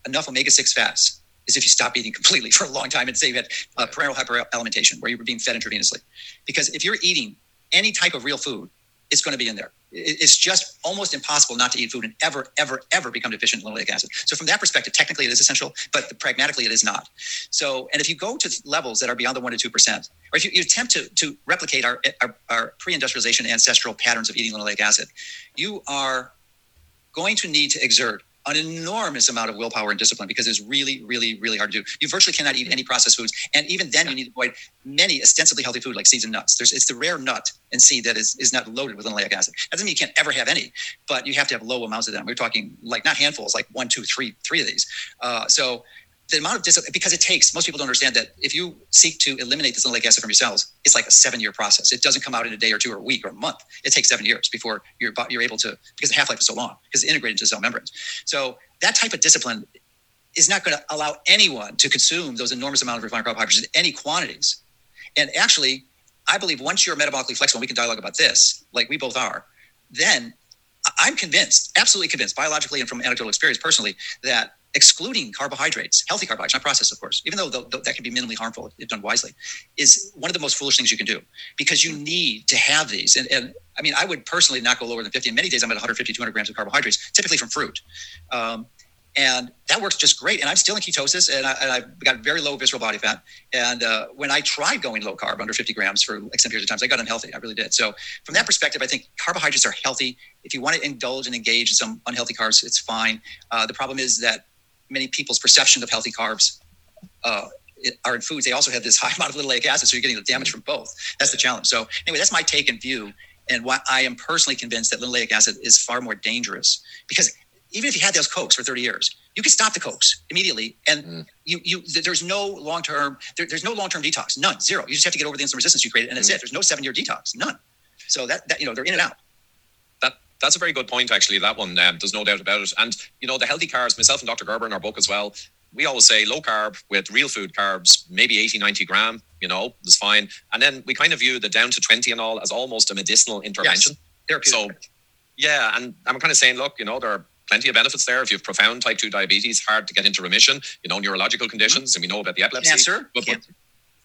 enough omega six fats is if you stop eating completely for a long time and say you had uh, parenteral hyperalimentation, where you were being fed intravenously. Because if you're eating any type of real food, it's going to be in there. It's just almost impossible not to eat food and ever, ever, ever become deficient in linoleic acid. So from that perspective, technically it is essential, but pragmatically it is not. So, and if you go to levels that are beyond the one to two percent, or if you, you attempt to, to replicate our, our, our pre-industrialization ancestral patterns of eating linoleic acid, you are going to need to exert an enormous amount of willpower and discipline, because it's really, really, really hard to do. You virtually cannot eat any processed foods. And even then, you need to avoid many ostensibly healthy food like seeds and nuts. There's, it's the rare nut and seed that is, is not loaded with linoleic acid. That doesn't mean you can't ever have any, but you have to have low amounts of them. We're talking like not handfuls, like one, two, three, three of these. Uh, so the amount of discipline, because it takes, most people don't understand that if you seek to eliminate this linoleic acid from your cells, it's like a seven-year process. It doesn't come out in a day or two or a week or a month. It takes seven years before you're you're able to, because the half-life is so long, because it's integrated into cell membranes. So that type of discipline is not going to allow anyone to consume those enormous amounts of refined carbohydrates in any quantities. And actually, I believe once you're metabolically flexible, we can dialogue about this, like we both are, then I'm convinced, absolutely convinced, biologically and from anecdotal experience personally, that excluding carbohydrates, healthy carbohydrates, not processed, of course, even though th- th- that can be minimally harmful if done wisely, is one of the most foolish things you can do, because you need to have these. And, and I mean, I would personally not go lower than fifty. And many days I'm at one hundred fifty, two hundred grams of carbohydrates, typically from fruit. Um, and that works just great. And I'm still in ketosis, and, I, and I've got very low visceral body fat. And uh, when I tried going low carb, under fifty grams for extended periods of time, I got unhealthy. I really did. So from that perspective, I think carbohydrates are healthy. If you want to indulge and engage in some unhealthy carbs, it's fine. Uh, the problem is that many people's perception of healthy carbs uh, are in foods. They also have this high amount of linoleic acid, so you're getting the damage from both. That's the challenge. So anyway, that's my take and view, and why I am personally convinced that linoleic acid is far more dangerous. Because even if you had those Cokes for thirty years, you can stop the Cokes immediately, and mm. you you there's no long term there, there's no long term detox, none, zero. You just have to get over the insulin resistance you created, and that's mm. it. There's no seven year detox, none. So that, that you know they're in and out. That's a very good point, actually, that one. Um, there's no doubt about it. And, you know, the healthy carbs, myself and Doctor Gerber in our book as well, we always say low carb with real food carbs, maybe eighty, ninety gram, you know, is fine. And then we kind of view the down to twenty and all as almost a medicinal intervention. Yes. So, yeah, and I'm kind of saying, look, you know, there are plenty of benefits there. If you have profound type two diabetes, hard to get into remission, you know, neurological conditions, mm-hmm. and we know about the epilepsy. Cancer. But, Cancer.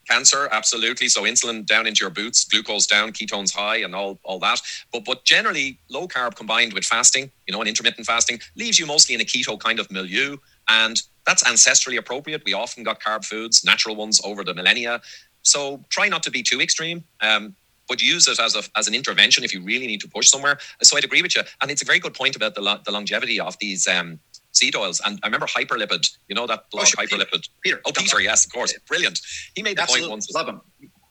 Cancer, absolutely. So insulin down into your boots, glucose down, ketones high, and all, all that. But but generally, low carb combined with fasting, you know, and intermittent fasting, leaves you mostly in a keto kind of milieu. And that's ancestrally appropriate. We often got carb foods, natural ones, over the millennia. So try not to be too extreme, um, but use it as a, as an intervention if you really need to push somewhere. So I'd agree with you. And it's a very good point about the, lo- the longevity of these um seed oils. And I remember Hyperlipid, you know, that blog, oh, sure. Hyperlipid. Peter. Oh, Peter, yes, of course. Brilliant. He made the Absolutely. point once. Love him.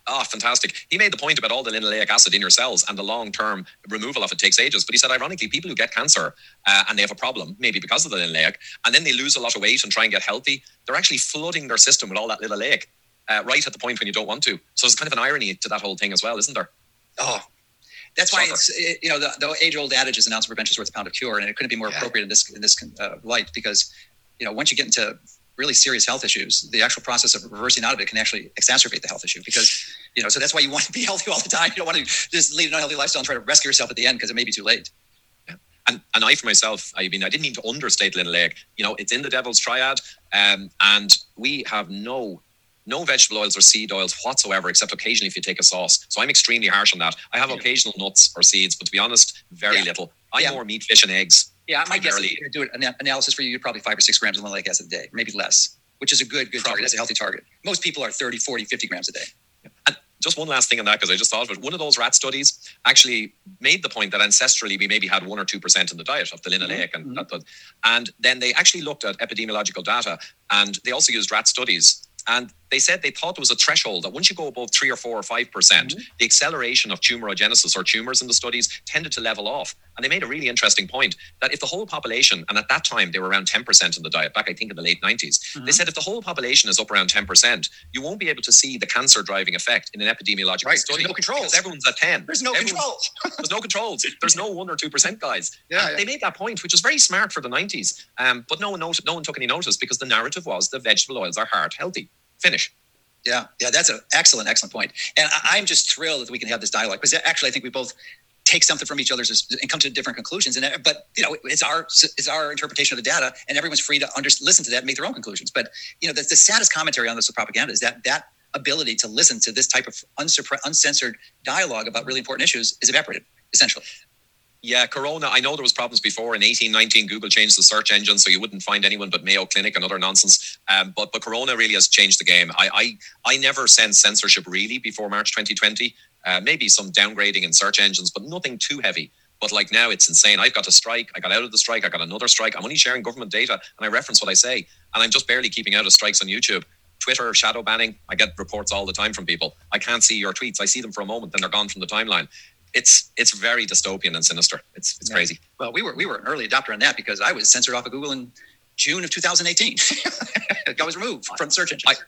Oh, fantastic. He made the point about all the linoleic acid in your cells and the long-term removal of it takes ages. But he said, ironically, people who get cancer uh, and they have a problem, maybe because of the linoleic, and then they lose a lot of weight and try and get healthy, they're actually flooding their system with all that linoleic uh, right at the point when you don't want to. So there's kind of an irony to that whole thing as well, isn't there? Oh, That's why it's, it, you know, the, the age-old adage is an ounce of prevention is worth a pound of cure, and it couldn't be more yeah. appropriate in this in this uh, light, because, you know, once you get into really serious health issues, the actual process of reversing out of it can actually exacerbate the health issue, because, you know, so that's why you want to be healthy all the time. You don't want to just lead an unhealthy lifestyle and try to rescue yourself at the end, because it may be too late. Yeah. And and I, for myself, I mean, I didn't need to understate linoleic. You know, it's in the devil's triad, um, and we have no... No vegetable oils or seed oils whatsoever, except occasionally if you take a sauce. So I'm extremely harsh on that. I have yeah. occasional nuts or seeds, but to be honest, very yeah. little. I yeah. more meat, fish, and eggs. Yeah, my guess is if you do an analysis for you, you're probably five or six grams of linoleic acid a day, maybe less, which is a good, good probably. target. That's a healthy target. Most people are thirty, forty, fifty grams a day. Yeah. And Just one last thing on that, because I just thought of it. One of those rat studies actually made the point that ancestrally we maybe had one or two percent in the diet of the linoleic. Mm-hmm. and, that, and then they actually looked at epidemiological data, and they also used rat studies. And they said they thought there was a threshold that once you go above three or four or five percent, mm-hmm. the acceleration of tumorigenesis or tumors in the studies tended to level off. And they made a really interesting point that if the whole population, and at that time they were around ten percent in the diet, back I think in the late nineties, mm-hmm. they said if the whole population is up around ten percent, you won't be able to see the cancer driving effect in an epidemiological right. study. There's no controls. Everyone's at ten. There's no everyone's, control. There's no controls. There's no one or two percent guys. Yeah, yeah. They made that point, which was very smart for the nineties. Um, but no one, not- no one took any notice because the narrative was the vegetable oils are heart healthy. Finish. Yeah, yeah, that's an excellent, excellent point. And I, I'm just thrilled that we can have this dialogue because actually I think we both take something from each other's and come to different conclusions. And but you know, it's our it's our interpretation of the data, and everyone's free to under, listen to that and make their own conclusions. But you know, the, the saddest commentary on this with propaganda is that that ability to listen to this type of uncensored dialogue about really important issues is evaporated, essentially. Yeah, Corona, I know there was problems before. In eighteen nineteen, Google changed the search engine, so you wouldn't find anyone but Mayo Clinic and other nonsense. Um, but but Corona really has changed the game. I I, I never sensed censorship really before March twenty twenty. Uh, maybe some downgrading in search engines, but nothing too heavy. But like now, it's insane. I've got a strike. I got out of the strike. I got another strike. I'm only sharing government data, and I reference what I say. And I'm just barely keeping out of strikes on YouTube. Twitter, shadow banning. I get reports all the time from people. I can't see your tweets. I see them for a moment, then they're gone from the timeline. It's it's very dystopian and sinister. It's it's yeah. crazy. Well, we were we were an early adopter on that because I was censored off of Google in June of two thousand eighteen. I was removed from search engines.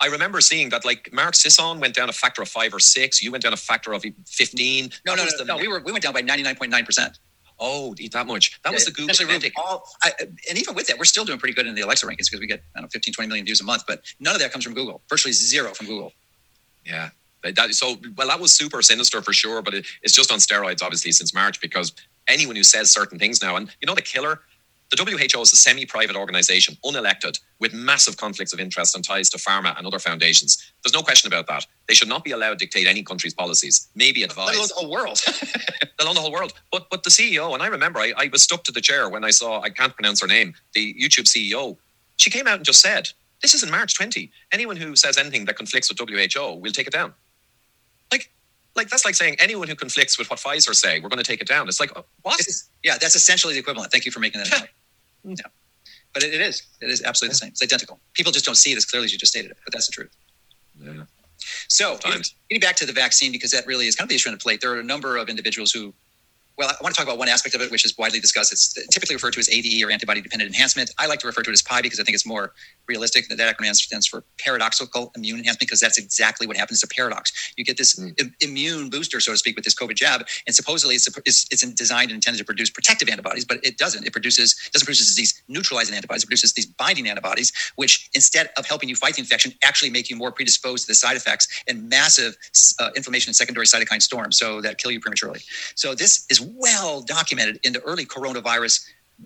I, I remember seeing that like Mark Sisson went down a factor of five or six. You went down a factor of fifteen. No, that no, no, the, no. We were we went down by ninety-nine point nine percent. Oh, that much. That yeah, was the Google. All, I, and even with that, we're still doing pretty good in the Alexa rankings because we get I don't know fifteen, twenty million views a month. But none of that comes from Google. Virtually zero from Google. Yeah. That, so, well, that was super sinister for sure, but it, it's just on steroids, obviously, since March, because anyone who says certain things now, and you know the killer, the W H O is a semi-private organization, unelected, with massive conflicts of interest and ties to pharma and other foundations. There's no question about that. They should not be allowed to dictate any country's policies, maybe advise. Let alone the whole world. Let alone the whole world. But but the C E O, and I remember I, I was stuck to the chair when I saw, I can't pronounce her name, the YouTube C E O, she came out and just said, this is in March twenty. Anyone who says anything that conflicts with W H O, we'll take it down. Like, that's like saying anyone who conflicts with what Pfizer say, we're going to take it down. It's like, what? It's, yeah, that's essentially the equivalent. Thank you for making that analogy. Yeah. But it, it is. It is absolutely the same. It's identical. People just don't see it as clearly as you just stated it, but that's the truth. Yeah. So, getting, getting back to the vaccine, because that really is kind of the issue on the plate. There are a number of individuals who, well, I want to talk about one aspect of it, which is widely discussed. It's typically referred to as A D E or antibody-dependent enhancement. I like to refer to it as PIE because I think it's more realistic. That acronym stands for paradoxical immune enhancement because that's exactly what happens. It's a paradox. You get this mm. I- immune booster, so to speak, with this COVID jab, and supposedly it's, it's it's designed and intended to produce protective antibodies, but it doesn't. It produces doesn't produce these neutralizing antibodies. It produces these binding antibodies, which instead of helping you fight the infection, actually make you more predisposed to the side effects and massive uh, inflammation and secondary cytokine storms, so that kill you prematurely. So this is well documented in the early coronavirus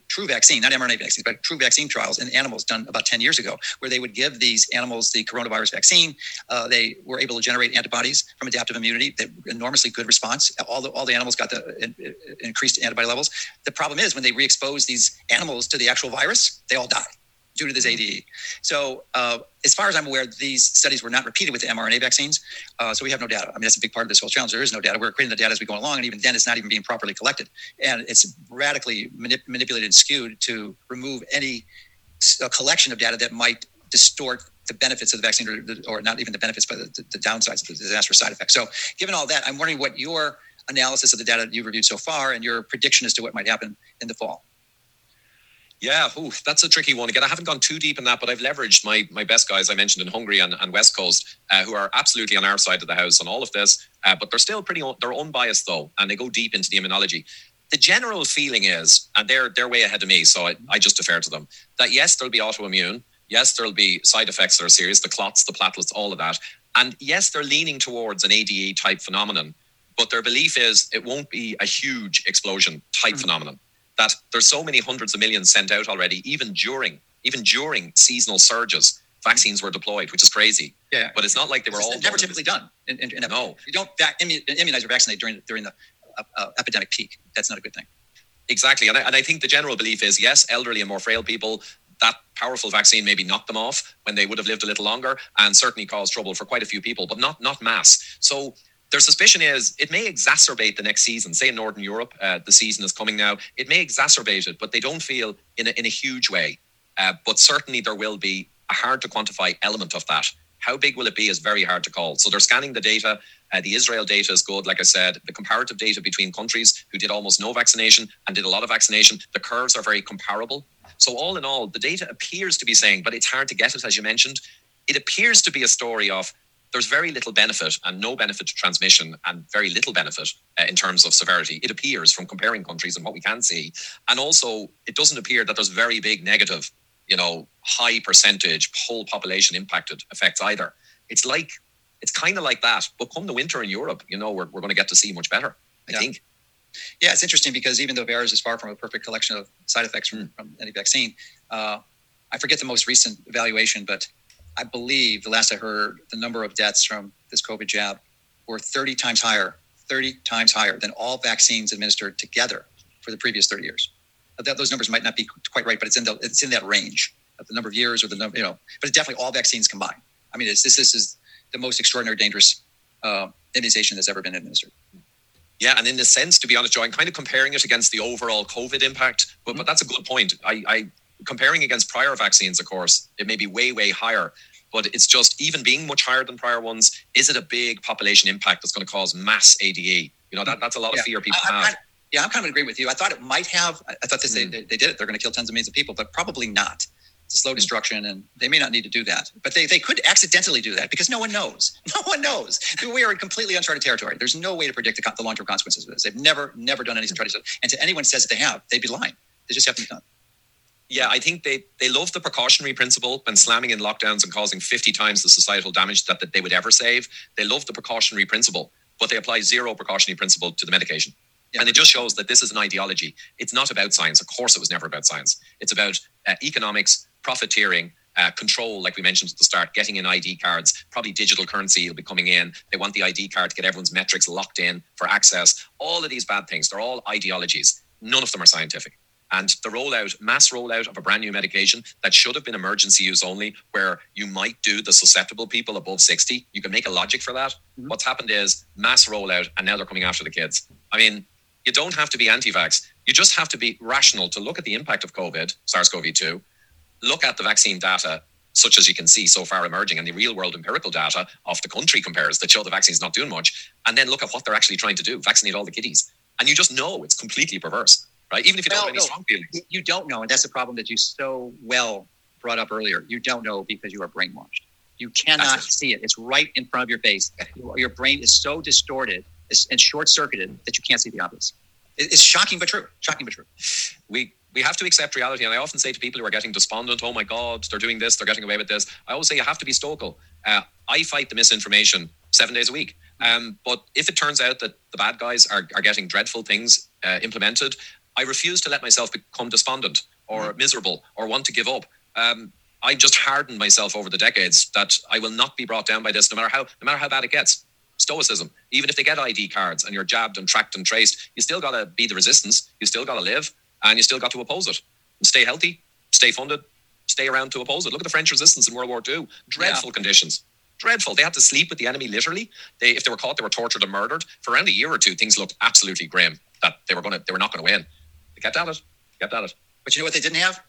true vaccine, not mRNA vaccines, but true vaccine trials in animals done about ten years ago, where they would give these animals the coronavirus vaccine. Uh, they were able to generate antibodies from adaptive immunity, that enormously good response. All the, all the animals got the uh, increased antibody levels. The problem is when they re-expose these animals to the actual virus, they all die due to this A D E. So uh, as far as I'm aware, these studies were not repeated with the mRNA vaccines. Uh, so we have no data. I mean, that's a big part of this whole challenge. There is no data. We're creating the data as we go along. And even then, it's not even being properly collected. And it's radically manip- manipulated and skewed to remove any uh, collection of data that might distort the benefits of the vaccine or, the, or not even the benefits, but the, the downsides of the disastrous side effects. So given all that, I'm wondering what your analysis of the data that you've reviewed so far and your prediction as to what might happen in the fall. Yeah, ooh, that's a tricky one. Again, I haven't gone too deep in that, but I've leveraged my my best guys I mentioned in Hungary and, and West Coast, uh, who are absolutely on our side of the house on all of this. Uh, but they're still pretty, un- they're unbiased though, and they go deep into the immunology. The general feeling is, and they're they're way ahead of me, so I, I just defer to them, that yes, there'll be autoimmune. Yes, there'll be side effects that are serious, the clots, the platelets, all of that. And yes, they're leaning towards an A D E type phenomenon, but their belief is it won't be a huge explosion type mm-hmm. phenomenon. That there's so many hundreds of millions sent out already, even during even during seasonal surges, vaccines were deployed, which is crazy. Yeah, but it's not like they were all done. Never typically done. In, in, in no, you don't vac- immunize or vaccinate during during the uh, uh, epidemic peak. That's not a good thing. Exactly, and I, and I think the general belief is yes, elderly and more frail people. that powerful vaccine maybe knocked them off when they would have lived a little longer and certainly caused trouble for quite a few people, but not not mass. So their suspicion is it may exacerbate the next season. Say in Northern Europe, uh, the season is coming now. It may exacerbate it, but they don't feel in a, in a huge way. Uh, but certainly there will be a hard to quantify element of that. How big will it be is very hard to call. So they're scanning the data. Uh, the Israel data is good. Like I said, the comparative data between countries who did almost no vaccination and did a lot of vaccination, the curves are very comparable. So all in all, the data appears to be saying, but it's hard to get it, as you mentioned. It appears to be a story of there's very little benefit and no benefit to transmission and very little benefit uh, in terms of severity. It appears from comparing countries and what we can see. And also, it doesn't appear that there's very big negative, you know, high percentage, whole population impacted effects either. It's like, it's kind of like that. But come the winter in Europe, you know, we're we're going to get to see much better, I yeah. think. Yeah, it's interesting because even though Veres is far from a perfect collection of side effects from, from any vaccine, uh, I forget the most recent evaluation, but I believe the last I heard, the number of deaths from this COVID jab were thirty times higher, thirty times higher than all vaccines administered together for the previous thirty years. That, those numbers might not be quite right, but it's in the, it's in that range of the number of years or the number, you know, but it's definitely all vaccines combined. I mean, it's, this, this is the most extraordinary, dangerous uh, immunization that's ever been administered. Yeah, and in a sense, to be honest, Joe, I'm kind of comparing it against the overall COVID impact, but mm-hmm. but that's a good point. I, I comparing against prior vaccines, of course, it may be way, way higher, but it's just even being much higher than prior ones, is it a big population impact that's going to cause mass A D E? You know, that, that's a lot yeah. of fear people I, I, have. I, yeah, I'm kind of agreeing with you. I thought it might have, I thought this, mm. they, they did it. They're going to kill tens of millions of people, but probably not. It's a slow mm. destruction, and they may not need to do that. But they, they could accidentally do that because no one knows. No one knows. We are in completely uncharted territory. There's no way to predict the, the long-term consequences of this. They've never, never done any studies. And to anyone who says that they have, they'd be lying. They just haven't done. Yeah, I think they, they love the precautionary principle when slamming in lockdowns and causing fifty times the societal damage that, that they would ever save. They love the precautionary principle, but they apply zero precautionary principle to the medication. Yeah. And it just shows that this is an ideology. It's not about science. Of course, it was never about science. It's about uh, economics, profiteering, uh, control, like we mentioned at the start, getting in I D cards, probably digital currency will be coming in. They want the I D card to get everyone's metrics locked in for access. All of these bad things, they're all ideologies. None of them are scientific. And the rollout, mass rollout of a brand new medication that should have been emergency use only, where you might do the susceptible people above sixty. You can make a logic for that. Mm-hmm. What's happened is mass rollout, and now they're coming after the kids. I mean, you don't have to be anti-vax. You just have to be rational to look at the impact of COVID, SARS-C o V two, look at the vaccine data, such as you can see so far emerging, and the real-world empirical data of the country compares that show the vaccine's not doing much, and then look at what they're actually trying to do, vaccinate all the kiddies. And you just know it's completely perverse, right? Even if you well, don't have any no, strong feelings. You don't know, and that's the problem that you so well brought up earlier. You don't know because you are brainwashed. You cannot it. see it. It's right in front of your face. Your brain is so distorted and short-circuited that you can't see the obvious. It's shocking but true. Shocking but true. We we have to accept reality, and I often say to people who are getting despondent, "Oh my God, they're doing this, they're getting away with this." I always say you have to be stoical. Uh, I fight the misinformation seven days a week. Um, but if it turns out that the bad guys are are getting dreadful things uh, implemented, I refuse to let myself become despondent or miserable or want to give up. Um, I've just hardened myself over the decades that I will not be brought down by this, no matter how no matter how bad it gets. Stoicism. Even if they get I D cards and you're jabbed and tracked and traced, you still got to be the resistance. You still got to live, and you still got to oppose it. And stay healthy, stay funded, stay around to oppose it. Look at the French resistance in World War Two. Dreadful yeah. conditions. Dreadful. They had to sleep with the enemy, literally. They, if they were caught, they were tortured and murdered. For around a year or two, things looked absolutely grim that they were going to, they were not going to win. They kept at it. They kept at it. But you know what they didn't have?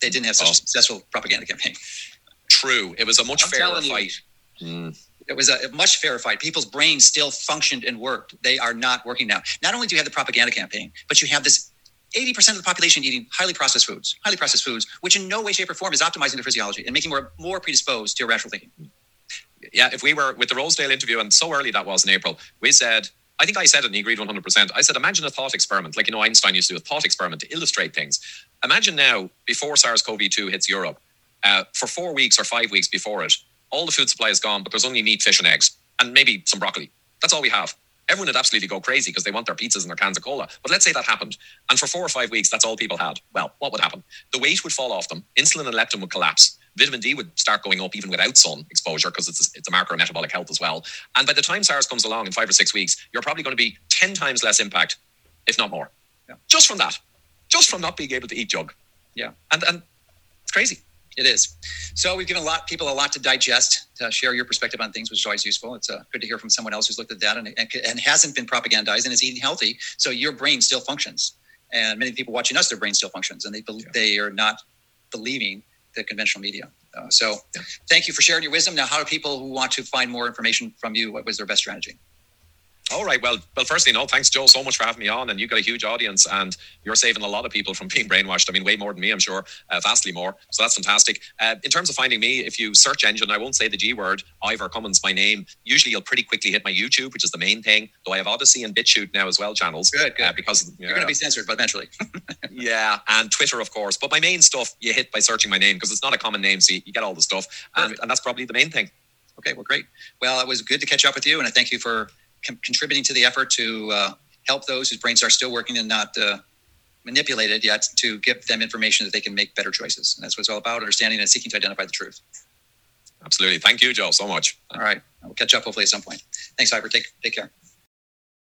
They didn't have such oh. a successful propaganda campaign. True. It was a much I'm fairer fight. Mm. It was a much fairer fight. People's brains still functioned and worked. They are not working now. Not only do you have the propaganda campaign, but you have this eighty percent of the population eating highly processed foods, highly processed foods, which in no way, shape, or form is optimizing their physiology and making more more predisposed to irrational thinking. Yeah, if we were with the Rosedale interview, and so early that was in April, we said, I think I said it and he agreed one hundred percent. I said, imagine a thought experiment, like, you know, Einstein used to do a thought experiment to illustrate things. Imagine now, before SARS-C o V two hits Europe, uh, for four weeks or five weeks before it, all the food supply is gone, but there's only meat, fish, and eggs, and maybe some broccoli. That's all we have. Everyone would absolutely go crazy because they want their pizzas and their cans of cola. But let's say that happened. And for four or five weeks, that's all people had. Well, what would happen? The weight would fall off them. Insulin and leptin would collapse. Vitamin D would start going up even without sun exposure because it's a, it's a marker of metabolic health as well. And by the time SARS comes along in five or six weeks, you're probably going to be ten times less impact, if not more. Yeah. Just from that. Just from not being able to eat junk. Yeah. And and It's crazy. It is. So we've given a lot people a lot to digest, to share your perspective on things, which is always useful. It's uh, good to hear from someone else who's looked at that and, and, and hasn't been propagandized and is eating healthy. So your brain still functions. And many people watching us, their brain still functions, and they yeah. they are not believing the conventional media. Uh, so yeah. thank you for sharing your wisdom. Now, how do people who want to find more information from you, what was their best strategy? All right. Well, well. Firstly, no, thanks, Joe, so much for having me on. And you've got a huge audience and you're saving a lot of people from being brainwashed. I mean, way more than me, I'm sure, uh, vastly more. So that's fantastic. Uh, in terms of finding me, if you search engine, I won't say the G word, Ivor Cummins, my name. Usually you'll pretty quickly hit my YouTube, which is the main thing. Though I have Odyssey and BitChute now as well, channels. Good, good. Uh, because, yeah. You're going to be censored, but eventually. yeah. And Twitter, of course. But my main stuff, you hit by searching my name because it's not a common name. So you get all the stuff. And, and that's probably the main thing. Okay. Well, great. Well, it was good to catch up with you. And I thank you for contributing to the effort to uh, help those whose brains are still working and not uh, manipulated yet, to give them information that they can make better choices. And that's what it's all about, understanding and seeking to identify the truth. Absolutely. Thank you, Joe, so much. All right. We'll catch up hopefully at some point. Thanks, Ivor. Take, take care.